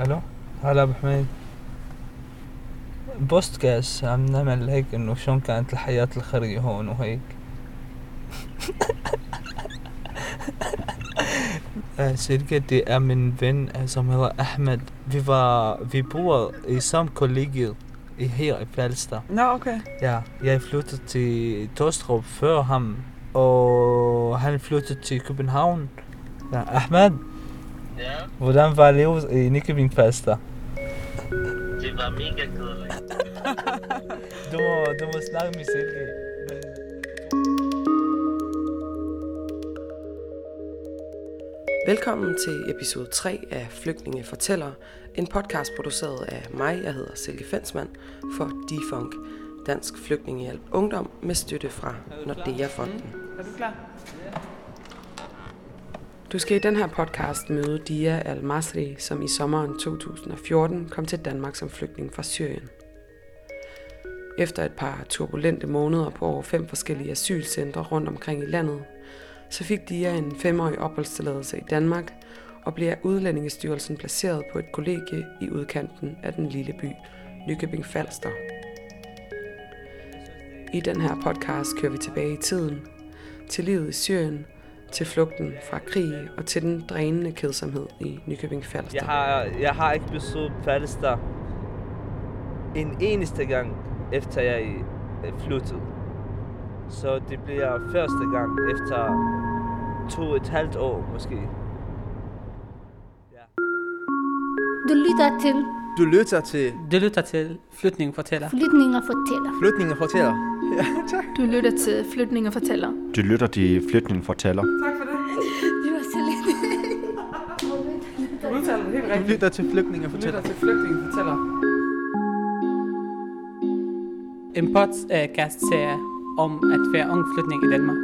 الو هلا ابو حميد بودكاست عم نعمل هيك انه شلون كانت الحياة الخرية هون وهيك شركتي امن بن سميرة احمد vi bor i samme kollegiet her i Falster. Nå, okay. Ja, jeg flyttede til Tostrup før ham, og han flyttede til København. Ja, Ahmed? Ja? Hvordan var livet i Nykøbing Falster? Det var mega kedeligt. Du må snakke med Silke. Velkommen til episode 3 af Flygtninge Fortæller, en podcast produceret af mig, jeg hedder Silke Fensmann, for Difunk, Dansk Flygtningehjælp Ungdom med støtte fra Nordea-fonden. Er du klar? Du skal i den her podcast møde Dia al-Masri, som i sommeren 2014 kom til Danmark som flygtning fra Syrien. Efter et par turbulente måneder på over 5 forskellige asylcentre rundt omkring i landet, så fik Dia en 5-årig opholdstilladelse i Danmark og blev af Udlændingestyrelsen placeret på et kollegie i udkanten af den lille by Nykøbing Falster. I den her podcast kører vi tilbage i tiden, til livet i Syrien, til flugten fra krig og til den drænende kedsomhed i Nykøbing Falster. Jeg har ikke besøgt Falster en eneste gang, efter jeg flyttede. Så det bliver første gang efter 2,5 år måske. Ja. Du lytter til Flygtninge Fortæller. Flygtninge Fortæller. Ja, tak. Du lytter til Flygtninge Fortæller. Du lytter til Flygtninge Fortæller. Tak for det. Det var så lidt. Du udtaler det helt rigtigt. Du lytter til Flygtninge Fortæller. En podcast-serie om at være ung flygtning i Danmark.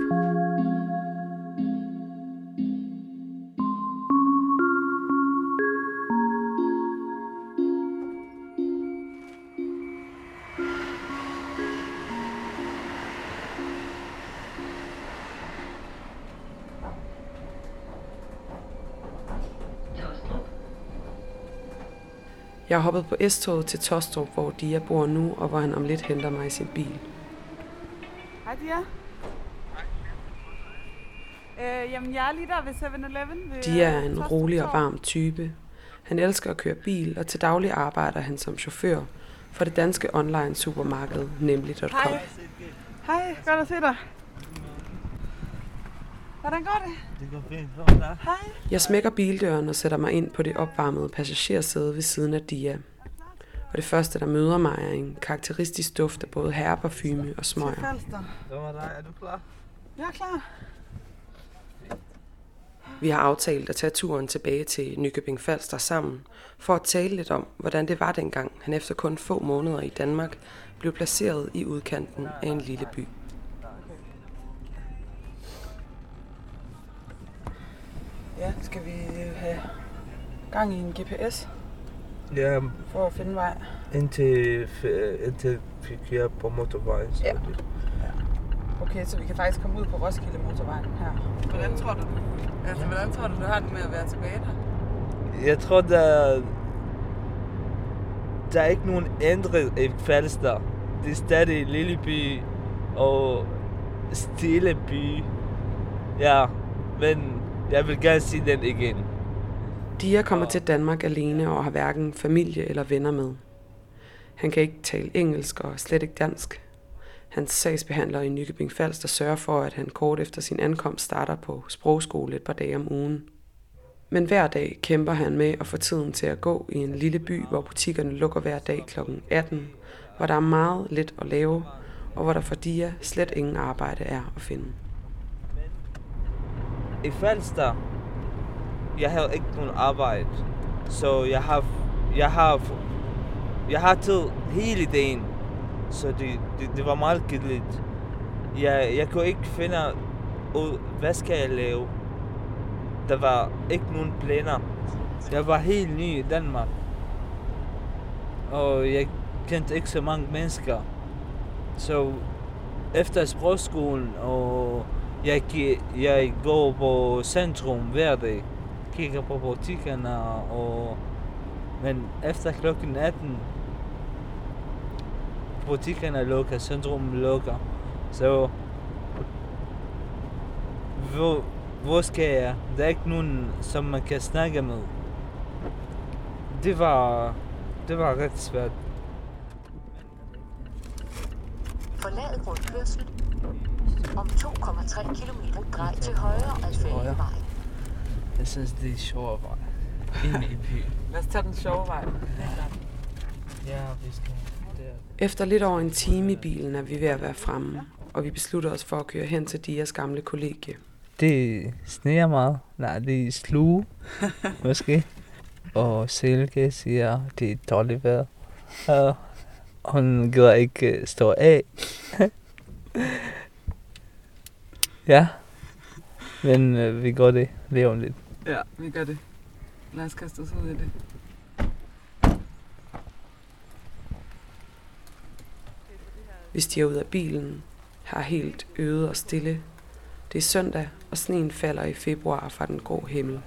Jeg har hoppet på S-toget til Tostrup, hvor Dia bor nu, og hvor han om lidt henter mig i sin bil. Hej Dia. Jamen jeg er lige der ved 7-Eleven. Dia er en rolig og varm type. Han elsker at køre bil, og til daglig arbejder han som chauffør for det danske online supermarked, nemlig.com. Hej, godt at se dig. Hvordan går det? Det går fint. Hej. Jeg smækker bildøren og sætter mig ind på det opvarmede passagersæde ved siden af Dia. Og det første, der møder mig, er en karakteristisk duft af både herreparfume og smøger. Til Falster. Er du klar? Jeg er klar. Vi har aftalt at tage turen tilbage til Nykøbing Falster sammen, for at tale lidt om, hvordan det var dengang, han efter kun få måneder i Danmark blev placeret i udkanten af en lille by. Ja, skal vi have gang i en GPS? Ja, for at finde vej. Indtil vi kører på motorvejen. Ja. Okay, så vi kan faktisk komme ud på Roskilde motorvejen her. Hvordan tror du, du har det med at være tilbage der? Jeg tror, der er ikke nogen ændret i Falster. Det er stadig en lille by og stille by. Ja, men jeg vil gerne se den igen. Dia kommer til Danmark alene og har hverken familie eller venner med. Han kan ikke tale engelsk og slet ikke dansk. Hans sagsbehandler i Nykøbing Falster sørger for, at han kort efter sin ankomst starter på sprogskole et par dage om ugen. Men hver dag kæmper han med at få tiden til at gå i en lille by, hvor butikkerne lukker hver dag kl. 18, hvor der er meget lidt at lave, og hvor der for Dia slet ingen arbejde er at finde. I Falster, jeg har ikke nogen arbejde, så jeg har tid hele dagen, så det var meget kedeligt. Jeg kunne ikke finde ud, hvad skal jeg lave. Der var ikke nogen planer. Jeg var helt ny i Danmark, og jeg kendte ikke så mange mennesker. Så efter sprogskolen, og jeg går på centrum hver dag. Kigger på butikkerne og Men efter klokken 18, butikkerne lukker, centrum lukker. Så hvor skal jeg? Der er ikke nogen, som man kan snakke med. Det var ret svært. Forlad rundkørsel. Om 2,3 kilometer drej til højre af Fælledvej. Jeg synes, det er en sjov vej. Ind i byen. Lad os tage den sjove vej. Ja, vi skal. Efter lidt over en time i bilen er vi ved at være fremme, og vi beslutter os for at køre hen til Dias gamle kollegie. Det sneer meget. Nej, det er sluge, måske. Og Silke siger, det er dårligt vejr. Og hun gider ikke stå af. Ja, men vi gør det lige om lidt. Ja, vi gør det. Lad os kaste os ud i det. Vi stiger ud af bilen, her helt øde og stille. Det er søndag, og sneen falder i februar fra den grå himmel.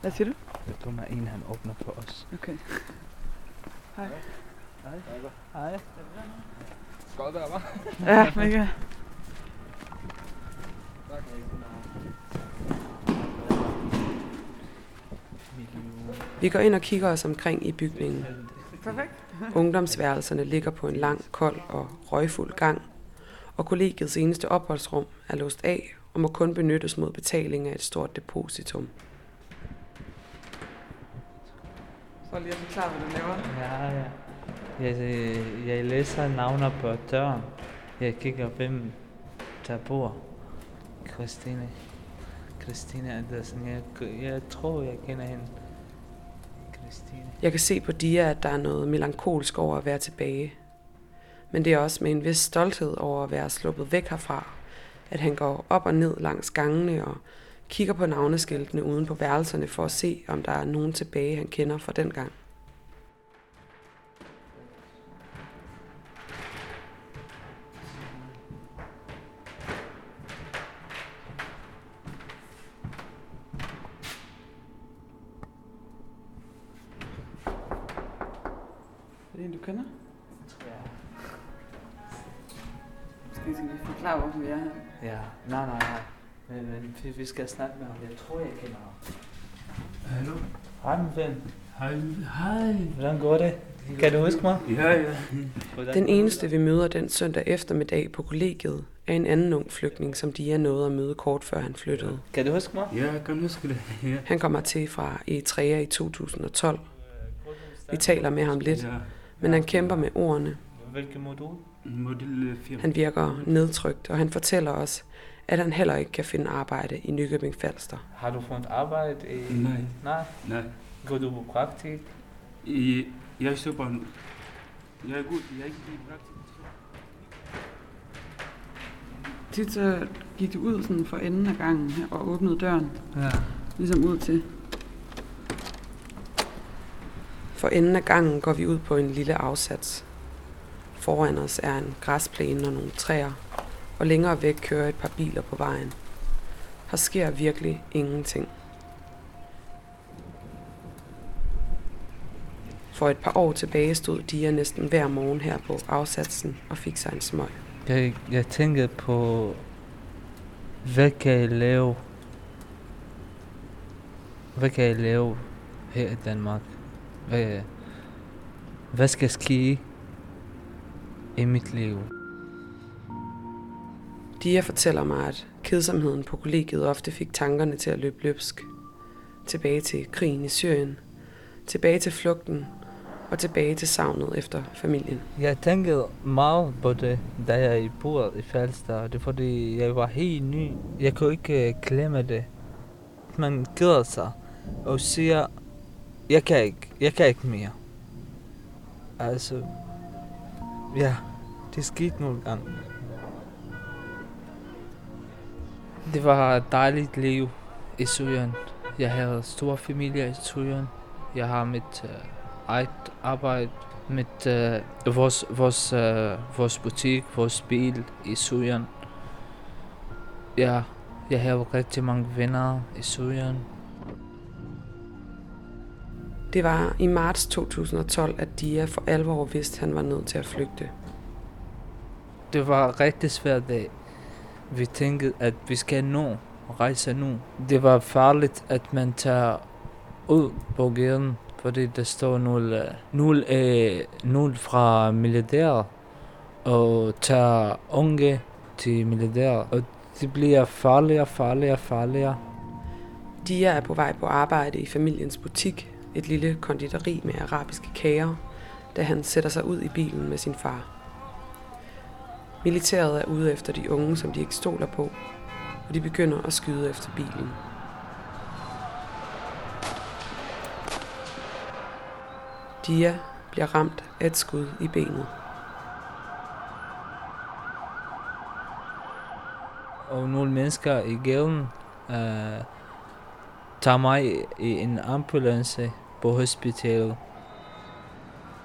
Hvad siger du? Der kommer en, han åbner for os. Okay. Hej. Hej. Hej. Godt vejr, hva'? Ja, mega. Vi går ind og kigger os omkring i bygningen. Perfekt. Ungdomsværelserne ligger på en lang, kold og røgfuld gang, og kollegiets eneste opholdsrum er låst af og må kun benyttes mod betaling af et stort depositum. Så lige at forklare, hvad du laver. Ja. Jeg læser navnet på døren. Jeg kigger, hvem der bor. Christine Andersen. Jeg tror, jeg kender hende. Jeg kan se på Dia, at der er noget melankolsk over at være tilbage. Men det er også med en vis stolthed over at være sluppet væk herfra, at han går op og ned langs gangene og kigger på navneskiltene uden på værelserne for at se, om der er nogen tilbage, han kender fra dengang. Er det en, du kender? Ja. Skal vi forklare, hvorfor vi er her? Ja, nej. Men vi skal snakke med ham. Jeg tror, jeg kender ham. Hallo? Hej, min ven. Hej. Hvordan går det? Kan du huske mig? Ja. Den eneste, vi møder den søndag eftermiddag på kollegiet, er en anden ung flygtning, som de er nået at møde kort før han flyttede. Kan du huske mig? Ja, jeg kan huske det. Ja. Han kommer til fra Eritrea i 2012. Vi taler med ham lidt. Ja. Men han kæmper med ordene. Hvilket modul? Modul 4. Han virker nedtrykt, og han fortæller os, at han heller ikke kan finde arbejde i Nykøbing Falster. Har du fundet arbejde? Nej. Går du på praktik? Jeg er super nu. Jeg er god. Jeg er ikke i praktik. Så gik du ud sådan for enden af gangen og åbnede døren. Ja. Ligesom ud til. For enden af gangen går vi ud på en lille afsats. Foran os er en græsplæne og nogle træer, og længere væk kører et par biler på vejen. Her sker virkelig ingenting. For et par år tilbage stod Dia næsten hver morgen her på afsatsen og fik sig en smøg. Jeg tænkte på, hvad kan jeg lave? Hvad kan jeg lave her i Danmark? Hvad skal ske i mit liv? Dia fortæller mig, at kedsomheden på kollegiet ofte fik tankerne til at løbe løbsk. Tilbage til krigen i Syrien, tilbage til flugten og tilbage til savnet efter familien. Jeg tænkte meget på det, da jeg boede i Falster. Det er fordi, jeg var helt ny. Jeg kunne ikke glemme det. Man keder sig og siger, Jeg kan ikke mere. Altså, ja, det skete nogle gange. Det var et dejligt liv i Syrien. Jeg havde store familier i Syrien. Jeg har mit eget arbejde, mit vores butik, vores bil i Syrien. Ja, jeg havde rigtig mange venner i Syrien. Det var i marts 2012, at Dia for alvor vidste, at han var nødt til at flygte. Det var rigtig svært dag. Vi tænkte, at vi skal nå rejse nu. Det var farligt, at man tager ud på gaden, fordi der står nul fra militæret og tager unge til militæret. Og det bliver farligere. Dia er på vej på arbejde i familiens butik, et lille konditori med arabiske kager, da han sætter sig ud i bilen med sin far. Militæret er ude efter de unge, som de ikke stoler på, og de begynder at skyde efter bilen. Dia bliver ramt af et skud i benet. Og nogle mennesker i gaden tager mig i en ambulance på hospitalet.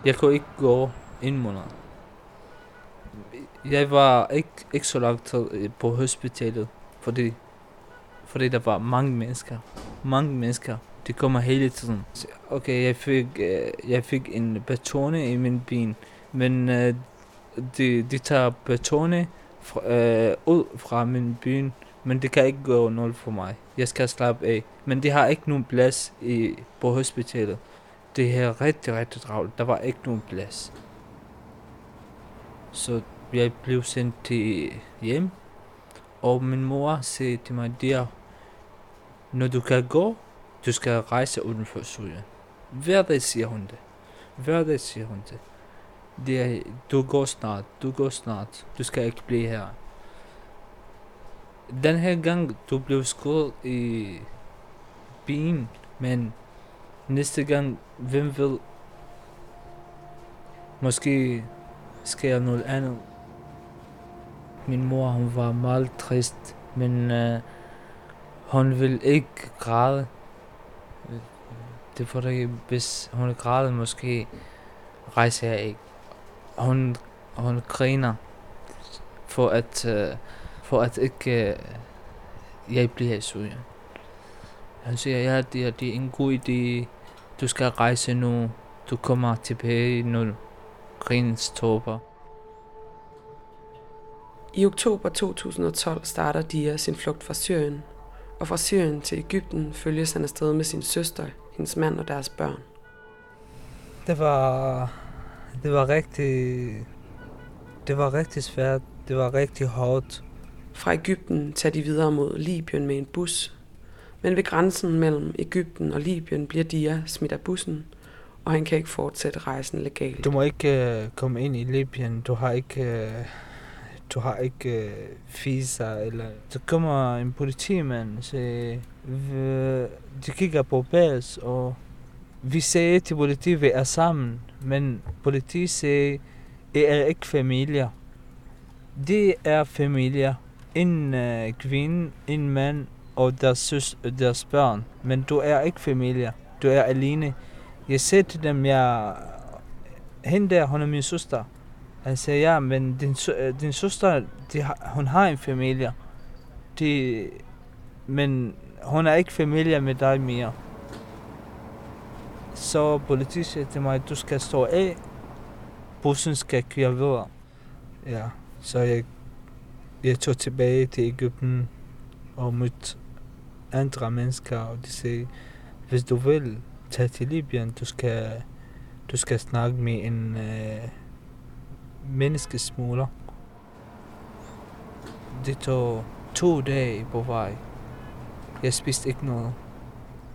Jeg kunne ikke gå en måned. Jeg var ikke så lang tid på hospitalet, fordi der var mange mennesker. De kommer hele tiden. Okay, jeg fik en batone i min ben, men de tager batone ud fra min ben, men det kan ikke gå noget for mig. Jeg skal slappe af. Men de har ikke nogen plads på hospitalet. Det er rigtig travlt. Der var ikke nogen plads. Så jeg blev sendt til hjem, og min mor sagde til mig, der, når du kan gå, du skal rejse uden for Syrien. Hver dag siger hun det. Det du går snart. Du skal ikke blive her. Den her gang, du blev skudt i ben, men næste gang, hvem vil? Måske sker noget andet. Min mor, hun var meget trist, men hun ville ikke græde. Det var det, hvis hun græder, måske rejser jeg ikke. Hun griner for at ikke jeg bliver i Syrien. Han siger, ja, det er en god idé. Du skal rejse nu. Du kommer tilbage nu. Grinståber. I oktober 2012 starter Dia sin flugt fra Syrien, og fra Syrien til Ægypten følges han afsted med sin søster, hendes mand og deres børn. Det var rigtig svært. Det var rigtig hårdt. Fra Ægypten tager de videre mod Libyen med en bus, men ved grænsen mellem Ægypten og Libyen bliver Dia smidt af bussen, og han kan ikke fortsætte rejsen legalt. Du må ikke komme ind i Libyen. Du har ikke visa eller. Så kommer en politimand, så de kigger på pas, og vi siger til politiet, vi er sammen, men politiet siger, I er ikke familier. De er familier. En kvinde, en mand og deres børn, men du er ikke familier. Du er alene. Jeg sagde til dem, hun er min søster. Han sagde, ja, men din søster, hun har en familie. Men hun er ikke familie med dig mere. Så politiet sagde til mig, du skal stå af. Bussen skal køre videre. Ja, så jeg tog tilbage til Ægypten og mødte andre mennesker. Og de sagde, hvis du vil tage til Libyen, du skal snakke med en menneskesmugler. Det tog 2 dage på vej. Jeg spiste ikke noget.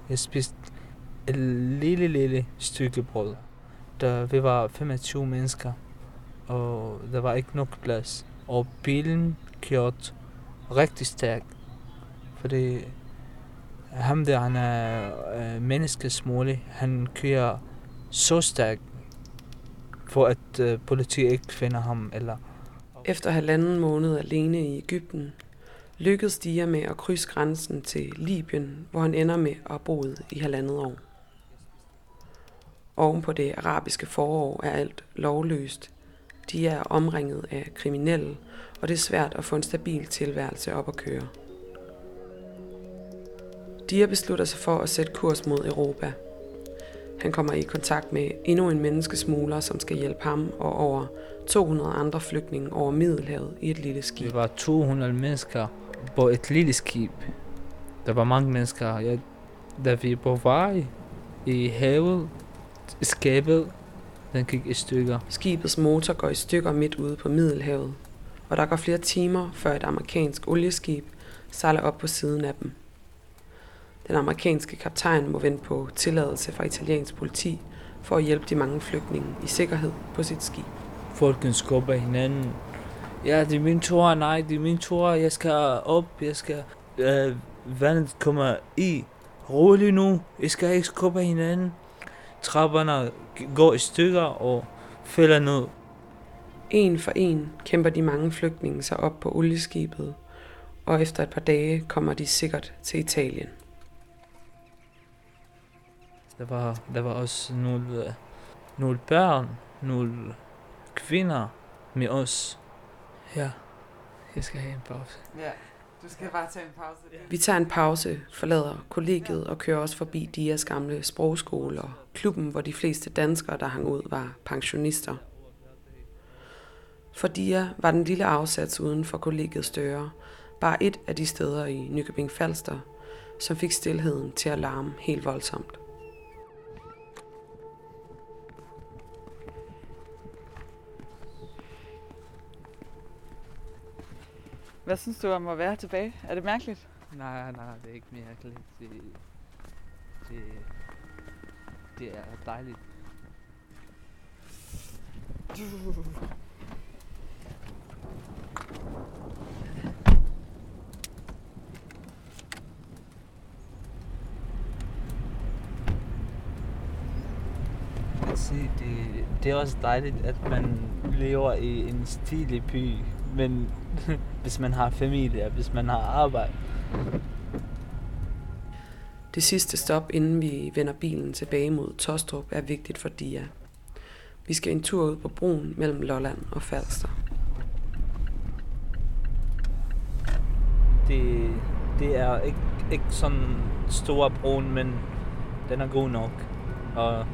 Jeg spiste et lille stykke brød. Der vi var 25 mennesker, og der var ikke nok plads. Og bilen kørte rigtig stærkt, fordi ham der, han er menneskesmugler. Han kører så stærkt, for at politiet ikke finder ham. Eller. Efter 1,5 måned alene i Ægypten, lykkedes Dia med at krydse grænsen til Libyen, hvor han ender med at have boet i 1,5 år. Oven på det arabiske forår er alt lovløst. Dia er omringet af kriminelle, og det er svært at få en stabil tilværelse op at køre. Dia beslutter sig for at sætte kurs mod Europa. Han kommer i kontakt med endnu en menneskesmugler, som skal hjælpe ham og over 200 andre flygtninge over Middelhavet i et lille skib. Det var 200 mennesker på et lille skib. Der var mange mennesker. Da vi er på vej i havet, skabet, den gik i stykker. Skibets motor går i stykker midt ude på Middelhavet, og der går flere timer, før et amerikansk olieskib sejler op på siden af dem. Den amerikanske kaptajn må vente på tilladelse fra italiensk politi for at hjælpe de mange flygtninge i sikkerhed på sit skib. Folken skubber hinanden. Ja, det er min tur. Nej, det er min tur. Jeg skal op. Jeg skal... vandet kommer i. Rolig nu. Jeg skal ikke skubbe hinanden. Trapperne går i stykker og falder ned. En for en kæmper de mange flygtninge sig op på olieskibet, og efter et par dage kommer de sikkert til Italien. Der var også nogle børn, nogle kvinder med os. Ja, jeg skal have en pause. Ja, du skal bare tage en pause. Ja. Vi tager en pause, forlader kollegiet og kører også forbi Dias gamle sprogskole og klubben, hvor de fleste danskere, der hang ud, var pensionister. For Dia var den lille afsats uden for kollegiets døre bare et af de steder i Nykøbing Falster, som fik stilheden til at larme helt voldsomt. Hvad synes du om at være tilbage? Er det mærkeligt? Nej, det er ikke mærkeligt. Det er dejligt. Det er også dejligt, at man lever i en stilig by, men hvis man har familie, hvis man har arbejde. Det sidste stop, inden vi vender bilen tilbage mod Tostrup, er vigtigt for Dia. Vi skal en tur ud på broen mellem Lolland og Falster. Det er ikke sådan stor broen, men den er god nok. Og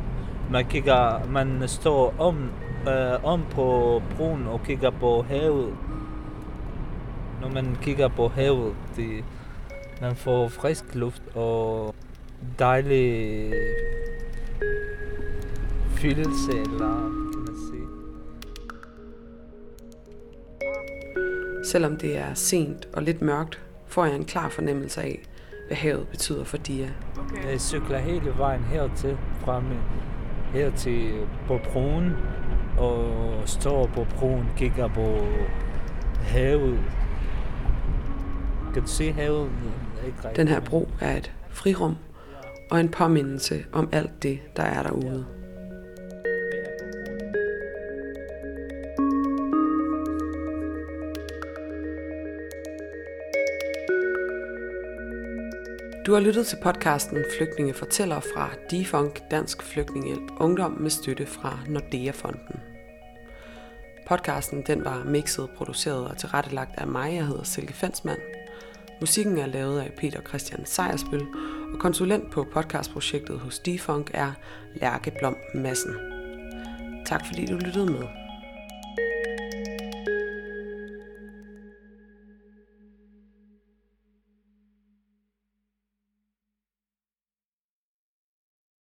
man står om på broen og kigger på havet. Når man kigger på havet, man får frisk luft og dejlig følelse, eller kan man sige. Selvom det er sent og lidt mørkt, får jeg en klar fornemmelse af, hvad havet betyder for Dia. Okay. Jeg cykler hele vejen hertil på broen og står på broen, kigger på havet. Kan du se havet? Den her bro er et frirum og en påmindelse om alt det, der er derude. Du har lyttet til podcasten Flygtninge Fortæller fra Difunk, Dansk Flygtningehjælp Ungdom med støtte fra Nordea-fonden. Podcasten den var mixet, produceret og tilrettelagt af mig, jeg hedder Silke Fensmann. Musikken er lavet af Peter Christian Sejersbøl, og konsulent på podcastprojektet hos Difunk er Lærke Blom Madsen. Tak fordi du lyttede med.